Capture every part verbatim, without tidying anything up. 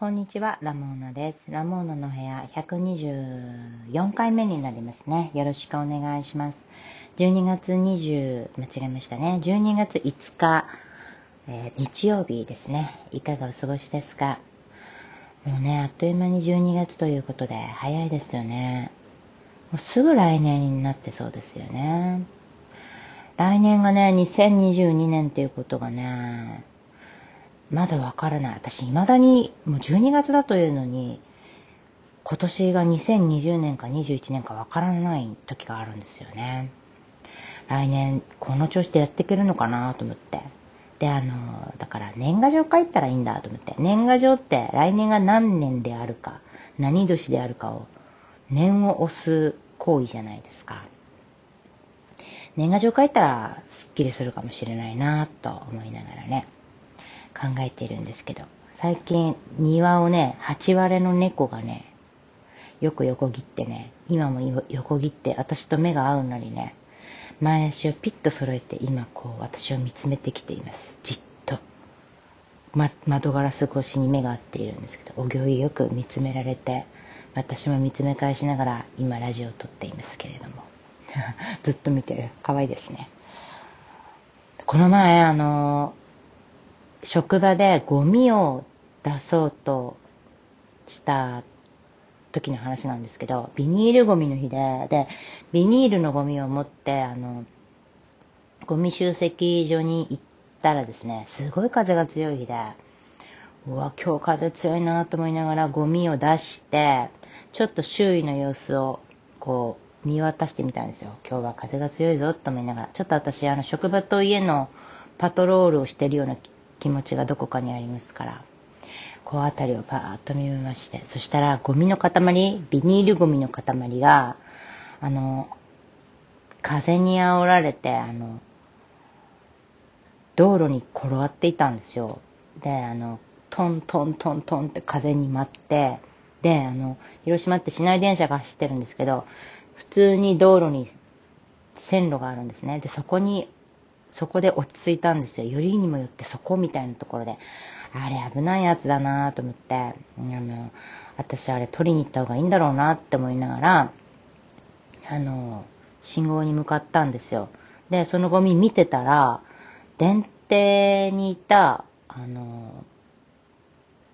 こんにちは、ラモーナです。ラモーナの部屋ひゃくにじゅうよんかいめになりますね。よろしくお願いします。12月20間違えましたね。じゅうにがついつか、えー、日曜日ですね。いかがお過ごしですか？もうね、あっという間にじゅうにがつということで早いですよね。もうすぐ来年になってそうですよね。来年がね、にせんにじゅうにねんっていうことがね、まだわからない。私、未だに、もうじゅうにがつだというのに、今年がにせんにじゅうねんかにじゅういちねんかわからない時があるんですよね。来年、この調子でやっていけるのかなと思って。で、あの、だから年賀状書いたらいいんだと思って。年賀状って来年が何年であるか、何年であるかを、年を押す行為じゃないですか。年賀状書いたら、すっきりするかもしれないなと思いながらね。考えているんですけど、最近庭をね、はちわれの猫がね、よく横切ってね、今も横切って私と目が合うのにね、前足をピッと揃えて今こう私を見つめてきています。じっと、ま、窓ガラス越しに目が合っているんですけど、お行儀よく見つめられて、私も見つめ返しながら今ラジオを撮っていますけれどもずっと見てる。可愛いですね。この前あの職場でゴミを出そうとした時の話なんですけど、ビニールゴミの日で、で、ビニールのゴミを持って、あの、ゴミ集積所に行ったらですね、すごい風が強い日で、うわ、今日風強いなと思いながらゴミを出して、ちょっと周囲の様子をこう見渡してみたんですよ。今日は風が強いぞと思いながら、ちょっと私、あの、職場と家のパトロールをしてるような気持ちがどこかにありますから、こうあたりをパーッと見まして、そしたらゴミの塊、ビニールゴミの塊が、あの、風に煽られて、あの、道路に転がっていたんですよ。で、あの、トントントントンって風に舞って、で、あの、広島って市内電車が走ってるんですけど、普通に道路に線路があるんですね。で、そこに、そこで落ち着いたんですよ。よりにもよってそこみたいなところで、あれ危ないやつだなと思って、あの、私あれ取りに行った方がいいんだろうなって思いながら、あの、信号に向かったんですよ。で、そのゴミ見てたら、電停にいた、あの、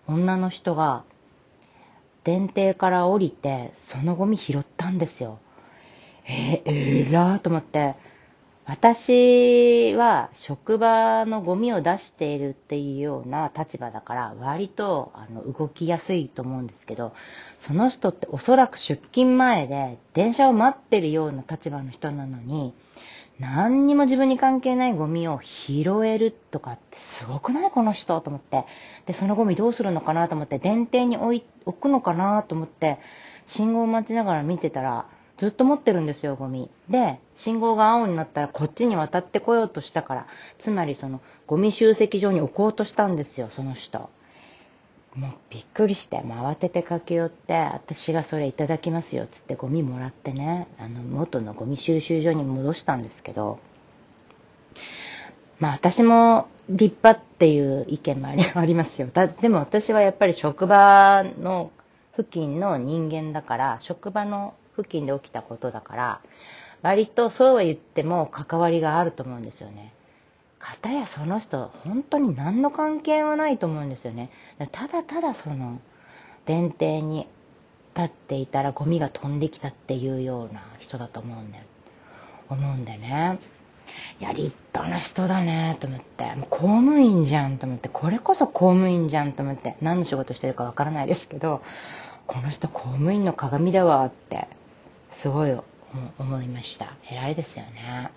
女の人が、電停から降りて、そのゴミ拾ったんですよ。えー、えらーと思って、私は職場のゴミを出しているっていうような立場だから割とあの動きやすいと思うんですけど、その人っておそらく出勤前で電車を待ってるような立場の人なのに、何にも自分に関係ないゴミを拾えるとかってすごくないこの人と思って、でそのゴミどうするのかなと思って、電停に置い、置くのかなと思って信号を待ちながら見てたら、ずっと持ってるんですよ、ゴミ。で、信号が青になったらこっちに渡ってこようとしたから、つまりその、ゴミ集積所に置こうとしたんですよ、その人。もうびっくりして、もう慌てて駆け寄って、私がそれいただきますよ、つってゴミもらってね、あの、元のゴミ収集所に戻したんですけど、まあ私も立派っていう意見もありますよ。だ、でも私はやっぱり職場の付近の人間だから、職場の付近で起きたことだから、割とそうは言っても関わりがあると思うんですよね。かたやその人、本当に何の関係はないと思うんですよね。ただただその、電停に立っていたらゴミが飛んできたっていうような人だと思うんだよ。思うんでね。いや、立派な人だねと思って、もう公務員じゃんと思って、これこそ公務員じゃんと思って、何の仕事してるかわからないですけど、この人公務員の鏡だわって、すごい思いました。偉いですよね。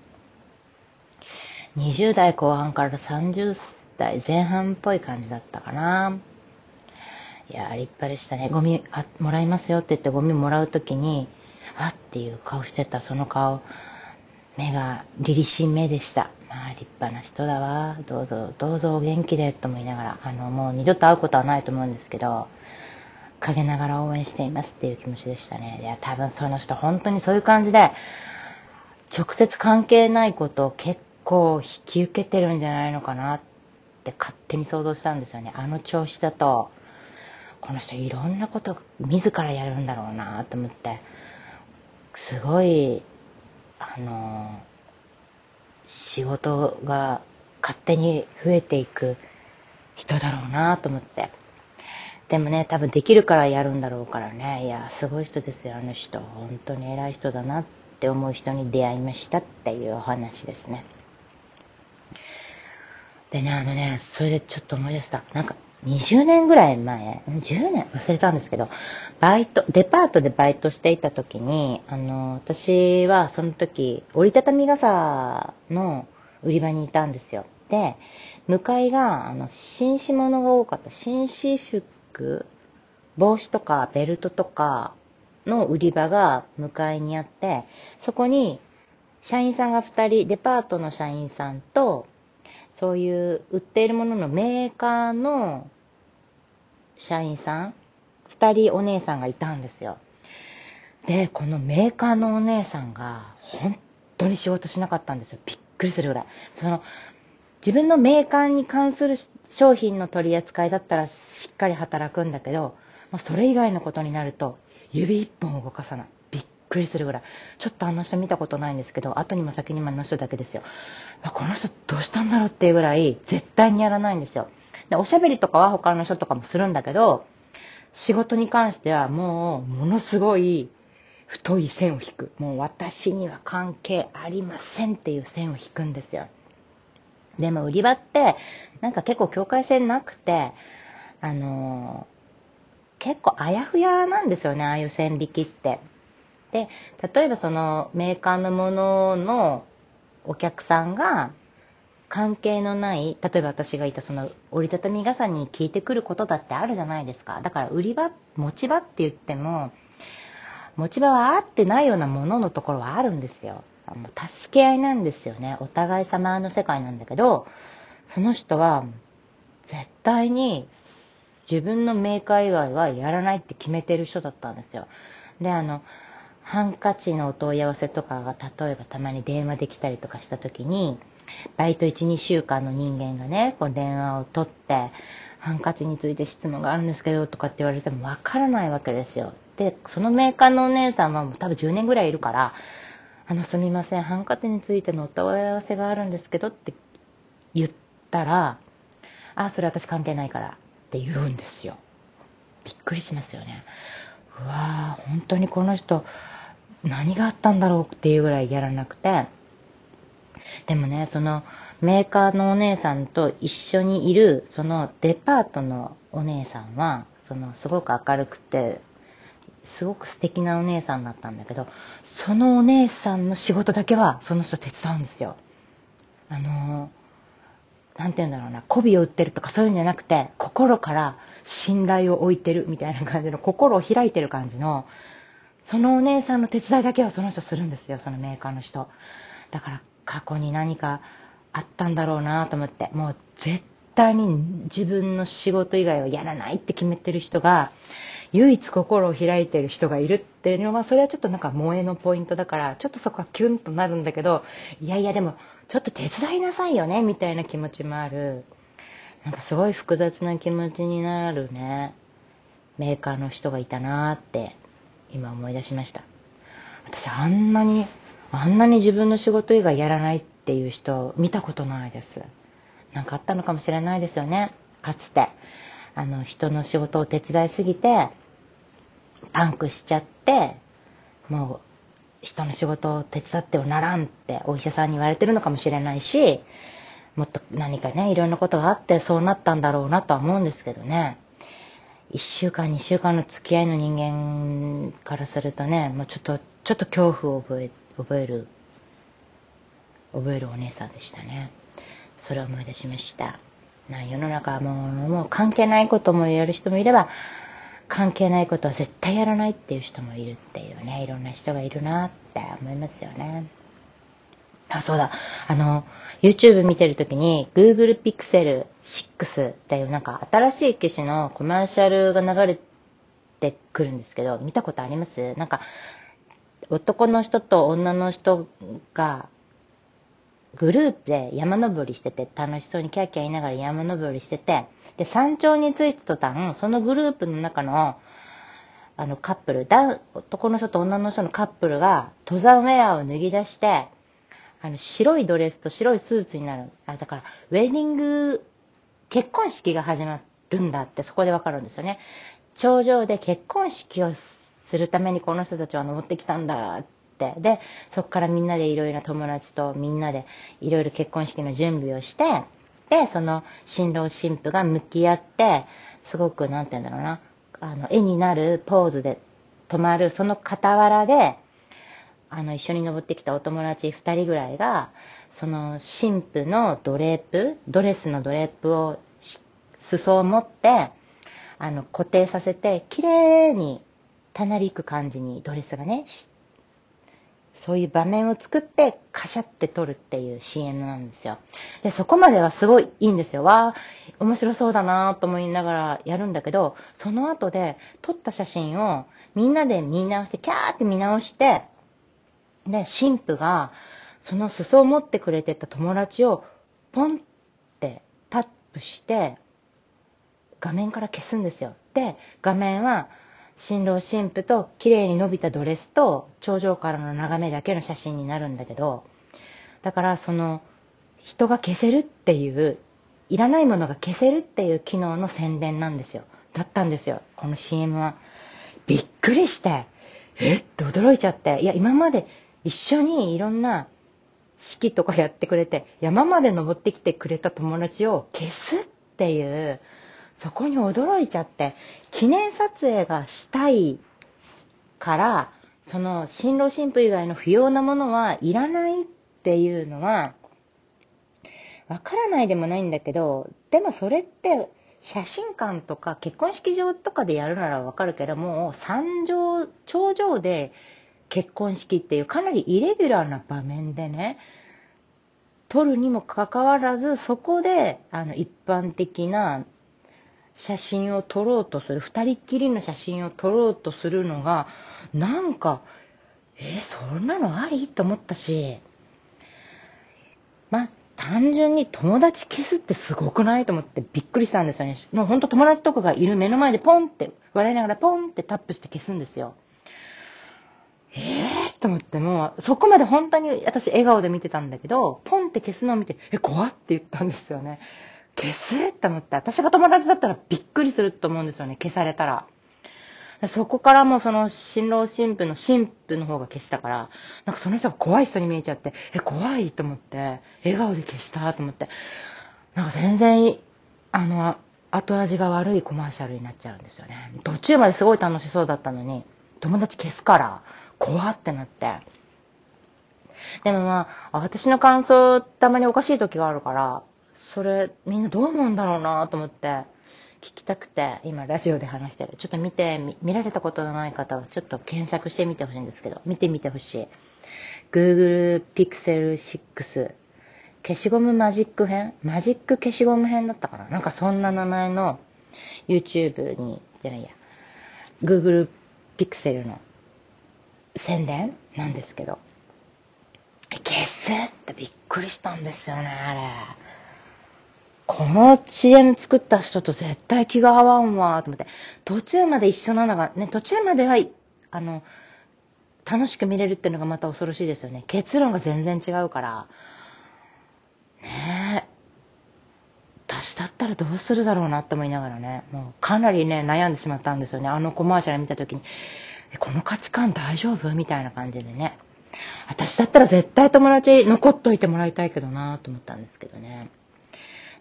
にじゅう代後半からさんじゅう代前半っぽい感じだったかな。いやー、立派でしたね。ゴミあもらいますよって言ってゴミもらうときに、あっていう顔してた、その顔、目が凛々しい目でした。まあ立派な人だわ。どうぞどうぞお元気でと思いながら、あのもう二度と会うことはないと思うんですけど、陰ながら応援していますっていう気持ちでしたね。いや、多分その人本当にそういう感じで、直接関係ないことを結構引き受けてるんじゃないのかなって勝手に想像したんですよね。あの調子だと、この人いろんなこと自らやるんだろうなと思って、すごいあの仕事が勝手に増えていく人だろうなと思って、でもね、多分できるからやるんだろうからね、いやすごい人ですよ、あの人本当に偉い人だなって思う人に出会いましたっていうお話ですね。でね、あのね、それでちょっと思い出した。なんかにじゅうねんぐらい前、じゅうねん忘れたんですけど、バイト、デパートでバイトしていた時に、あの、私はその時、折りたたみ傘の売り場にいたんですよ。で、向かいが、あの、紳士物が多かった、紳士服、帽子とかベルトとかの売り場が向かいにあって、そこに、社員さんがふたり、デパートの社員さんと、そういう売っているもののメーカーの社員さんふたりお姉さんがいたんですよ。で、このメーカーのお姉さんが本当に仕事しなかったんですよ。びっくりするぐらい。その自分のメーカーに関する商品の取り扱いだったらしっかり働くんだけど、まあ、それ以外のことになると指一本動かさない。びっくりするぐらい。ちょっとあの人見たことないんですけど、後にも先にもあの人だけですよ。この人どうしたんだろうっていうぐらい絶対にやらないんですよ。で、おしゃべりとかは他の人とかもするんだけど、仕事に関してはもうものすごい太い線を引く。もう私には関係ありませんっていう線を引くんですよ。でも売り場ってなんか結構境界線なくて、あのー、結構あやふやなんですよね、ああいう線引きって。で、例えばそのメーカーのもののお客さんが関係のない、例えば私がいたその折りたたみ傘に聞いてくることだってあるじゃないですか。だから売り場、持ち場って言っても、持ち場は合ってないようなもののところはあるんですよ。もう助け合いなんですよね。お互い様の世界なんだけど、その人は絶対に自分のメーカー以外はやらないって決めてる人だったんですよ。で、あの、ハンカチのお問い合わせとかが例えばたまに電話できたりとかした時に、バイトいち、にしゅうかんの人間がね、この電話を取って、ハンカチについて質問があるんですけどとかって言われてもわからないわけですよ。で、そのメーカーのお姉さんはもう多分じゅうねんぐらいいるから、あの、すみません、ハンカチについてのお問い合わせがあるんですけどって言ったら、あ、それ私関係ないからって言うんですよ。びっくりしますよね。うわぁ、本当にこの人、何があったんだろうっていうぐらいやらなくて、でもね、そのメーカーのお姉さんと一緒にいるそのデパートのお姉さんはそのすごく明るくてすごく素敵なお姉さんだったんだけど、そのお姉さんの仕事だけはその人手伝うんですよ。あのなんて言うんだろうな、媚びを売ってるとかそういうんじゃなくて、心から信頼を置いてるみたいな感じの、心を開いてる感じの、そのお姉さんの手伝いだけはその人するんですよ、そのメーカーの人。だから過去に何かあったんだろうなと思って、もう絶対に自分の仕事以外はやらないって決めてる人が、唯一心を開いてる人がいるっていうのは、それはちょっとなんか萌えのポイントだから、ちょっとそこはキュンとなるんだけど、いやいやでもちょっと手伝いなさいよねみたいな気持ちもある。なんかすごい複雑な気持ちになるね、メーカーの人がいたなって今思い出しました。私あんなにあんなに自分の仕事以外やらないっていう人見たことないです。なんかあったのかもしれないですよね、かつて。あの人の仕事を手伝いすぎてパンクしちゃって、もう人の仕事を手伝ってはならんってお医者さんに言われてるのかもしれないし、もっと何かね、いろんなことがあってそうなったんだろうなとは思うんですけどね。いっしゅうかん、にしゅうかんの付き合いの人間からするとね、もうちょっと、ちょっと恐怖を覚え、覚える、覚えるお姉さんでしたね。それを思い出しました。な、世の中はもう、もう関係ないこともやる人もいれば、関係ないことは絶対やらないっていう人もいるっていうね、いろんな人がいるなって思いますよね。あ、そうだ。あの、YouTube 見てるときに Google Pixel シックスっていうなんか新しい機種のコマーシャルが流れてくるんですけど、見たことあります？なんか、男の人と女の人がグループで山登りしてて、楽しそうにキャーキャー言いながら山登りしてて、で、山頂に着いた途端、そのグループの中の、あのカップル、男の人と女の人のカップルが、登山ウェアを脱ぎ出して、あの、白いドレスと白いスーツになる。あ、だから、ウェディング、結婚式が始まるんだって、そこでわかるんですよね。頂上で結婚式をするためにこの人たちは登ってきたんだって。で、そこからみんなでいろいろな友達とみんなでいろいろ結婚式の準備をして、で、その新郎新婦が向き合って、すごく、なんて言うんだろうな、あの、絵になるポーズで止まる、その傍らで、あの、一緒に登ってきたお友達二人ぐらいが、その、新婦のドレープ、ドレスのドレープを、裾を持って、あの、固定させて、綺麗に、たなびく感じにドレスがね、そういう場面を作って、カシャって撮るっていう シーエム なんですよ。で、そこまではすごいいいんですよ。わー、面白そうだなーと思いながらやるんだけど、その後で、撮った写真を、みんなで見直して、キャーって見直して、で、新婦が、その裾を持ってくれてた友達を、ポンってタップして、画面から消すんですよ。で、画面は、新郎新婦と綺麗に伸びたドレスと、頂上からの眺めだけの写真になるんだけど、だからその、人が消せるっていう、いらないものが消せるっていう機能の宣伝なんですよ。だったんですよ、この シーエム は。びっくりして、えって驚いちゃって、いや、今まで、一緒にいろんな式とかやってくれて、山まで登ってきてくれた友達を消すっていう、そこに驚いちゃって、記念撮影がしたいから、その新郎新婦以外の不要なものはいらないっていうのは、わからないでもないんだけど、でもそれって写真館とか結婚式場とかでやるならわかるけど、もう山上、頂上で、結婚式っていうかなりイレギュラーな場面でね、撮るにもかかわらず、そこで、あの、一般的な写真を撮ろうとする、二人っきりの写真を撮ろうとするのが、なんか、え、そんなのあり？と思ったし、まあ、単純に友達消すってすごくない？と思ってびっくりしたんですよね。もうほんと友達とかがいる目の前でポンって、笑いながらポンってタップして消すんですよ。ええー、と思って、もう、そこまで本当に私笑顔で見てたんだけど、ポンって消すのを見て、え、怖って言ったんですよね。消すって思って、私が友達だったらびっくりすると思うんですよね、消されたら。そこからもうその新郎新婦の新婦の方が消したから、なんかその人が怖い人に見えちゃって、え、怖いと思って、笑顔で消したと思って、なんか全然、あの、後味が悪いコマーシャルになっちゃうんですよね。途中まですごい楽しそうだったのに、友達消すから、怖ってなって。でもまあ、私の感想、たまにおかしい時があるから、それ、みんなどう思うんだろうなと思って、聞きたくて、今ラジオで話してる。ちょっと見て、見、見られたことのない方は、ちょっと検索してみてほしいんですけど、見てみてほしい。Google Pixel シックス、消しゴムマジック編？マジック消しゴム編だったかな？なんかそんな名前の YouTube に、じゃないや、Google Pixel の宣伝なんですけど、消すってびっくりしたんですよね、あれ。この シーエム 作った人と絶対気が合わんわーと思って、途中まで一緒なのがね、途中まではあの楽しく見れるっていうのがまた恐ろしいですよね。結論が全然違うからねえ、私だったらどうするだろうなって思いながらね、もうかなりね悩んでしまったんですよね、あのコマーシャル見た時に。この価値観大丈夫？みたいな感じでね。私だったら絶対友達残っといてもらいたいけどなと思ったんですけどね。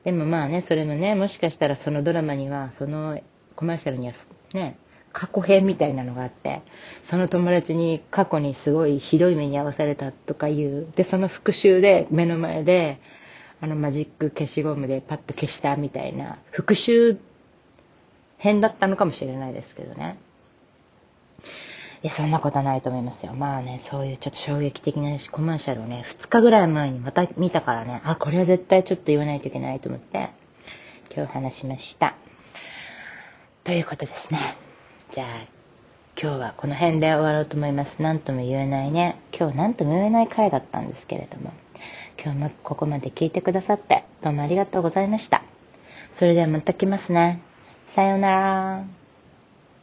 でもまあね、それもね、もしかしたらそのドラマには、そのコマーシャルにはね、過去編みたいなのがあって、その友達に過去にすごいひどい目に遭わされたとかいう、で、その復讐で目の前で、あのマジック消しゴムでパッと消したみたいな、復讐編だったのかもしれないですけどね。いや、そんなことはないと思いますよ。まあね、そういうちょっと衝撃的なコマーシャルをね、二日ぐらい前にまた見たからね、あ、これは絶対ちょっと言わないといけないと思って、今日話しました。ということですね。じゃあ、今日はこの辺で終わろうと思います。なんとも言えないね、今日なんとも言えない回だったんですけれども、今日もここまで聞いてくださって、どうもありがとうございました。それではまた来ますね。さようなら。